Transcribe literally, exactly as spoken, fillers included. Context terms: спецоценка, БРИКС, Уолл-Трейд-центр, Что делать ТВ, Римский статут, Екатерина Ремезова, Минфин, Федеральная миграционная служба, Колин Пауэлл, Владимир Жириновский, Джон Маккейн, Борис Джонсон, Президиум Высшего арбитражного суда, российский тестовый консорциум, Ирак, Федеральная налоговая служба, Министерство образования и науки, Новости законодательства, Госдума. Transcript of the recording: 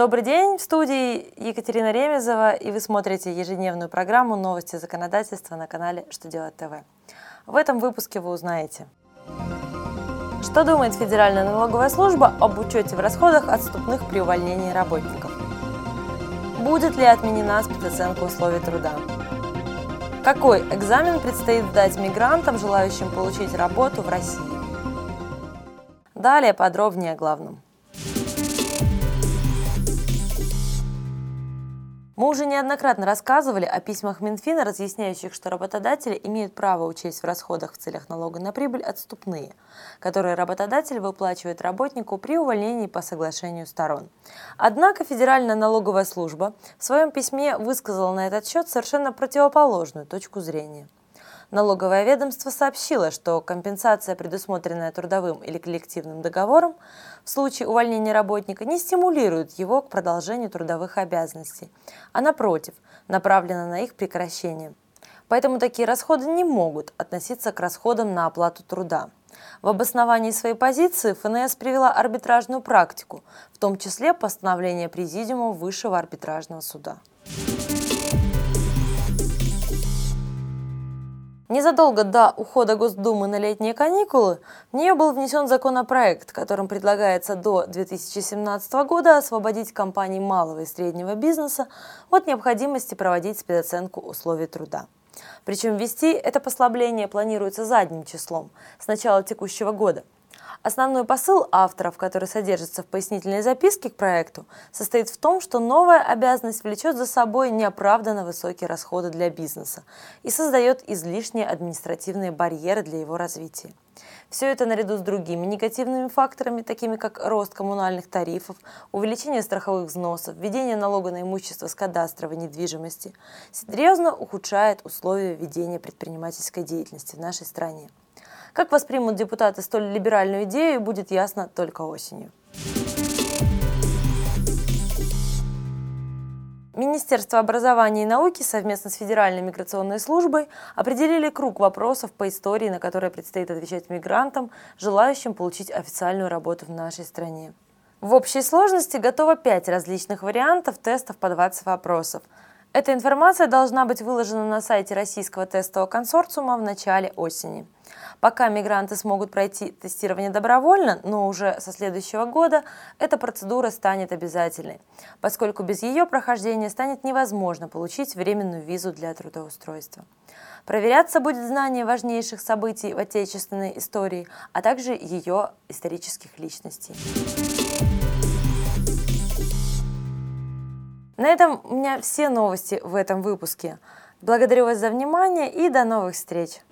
Добрый день, в студии Екатерина Ремезова, и вы смотрите ежедневную программу «Новости законодательства» на канале «Что делать ТВ». В этом выпуске вы узнаете: что думает Федеральная налоговая служба об учете в расходах отступных при увольнении работников? Будет ли отменена спецоценка условий труда? Какой экзамен предстоит сдать мигрантам, желающим получить работу в России? Далее подробнее о главном. Мы уже неоднократно рассказывали о письмах Минфина, разъясняющих, что работодатели имеют право учесть в расходах в целях налога на прибыль отступные, которые работодатель выплачивает работнику при увольнении по соглашению сторон. Однако Федеральная налоговая служба в своем письме высказала на этот счет совершенно противоположную точку зрения. Налоговое ведомство сообщило, что компенсация, предусмотренная трудовым или коллективным договором, в случае увольнения работника не стимулирует его к продолжению трудовых обязанностей, а напротив, направлена на их прекращение. Поэтому такие расходы не могут относиться к расходам на оплату труда. В обосновании своей позиции ФНС привела арбитражную практику, в том числе постановление Президиума Высшего арбитражного суда. Незадолго до ухода Госдумы на летние каникулы в нее был внесен законопроект, которым предлагается до две тысячи семнадцатого года освободить компании малого и среднего бизнеса от необходимости проводить спецоценку условий труда. Причем ввести это послабление планируется задним числом, с начала текущего года. Основной посыл авторов, который содержится в пояснительной записке к проекту, состоит в том, что новая обязанность влечет за собой неоправданно высокие расходы для бизнеса и создает излишние административные барьеры для его развития. Все это наряду с другими негативными факторами, такими как рост коммунальных тарифов, увеличение страховых взносов, введение налога на имущество с кадастровой недвижимости, серьезно ухудшает условия ведения предпринимательской деятельности в нашей стране. Как воспримут депутаты столь либеральную идею, будет ясно только осенью. Министерство образования и науки совместно с Федеральной миграционной службой определили круг вопросов по истории, на которые предстоит отвечать мигрантам, желающим получить официальную работу в нашей стране. В общей сложности готово пять различных вариантов тестов по двадцать вопросов. Эта информация должна быть выложена на сайте российского тестового консорциума в начале осени. Пока мигранты смогут пройти тестирование добровольно, но уже со следующего года эта процедура станет обязательной, поскольку без ее прохождения станет невозможно получить временную визу для трудоустройства. Проверяться будет знание важнейших событий в отечественной истории, а также ее исторических личностей. На этом у меня все новости в этом выпуске. Благодарю вас за внимание и до новых встреч!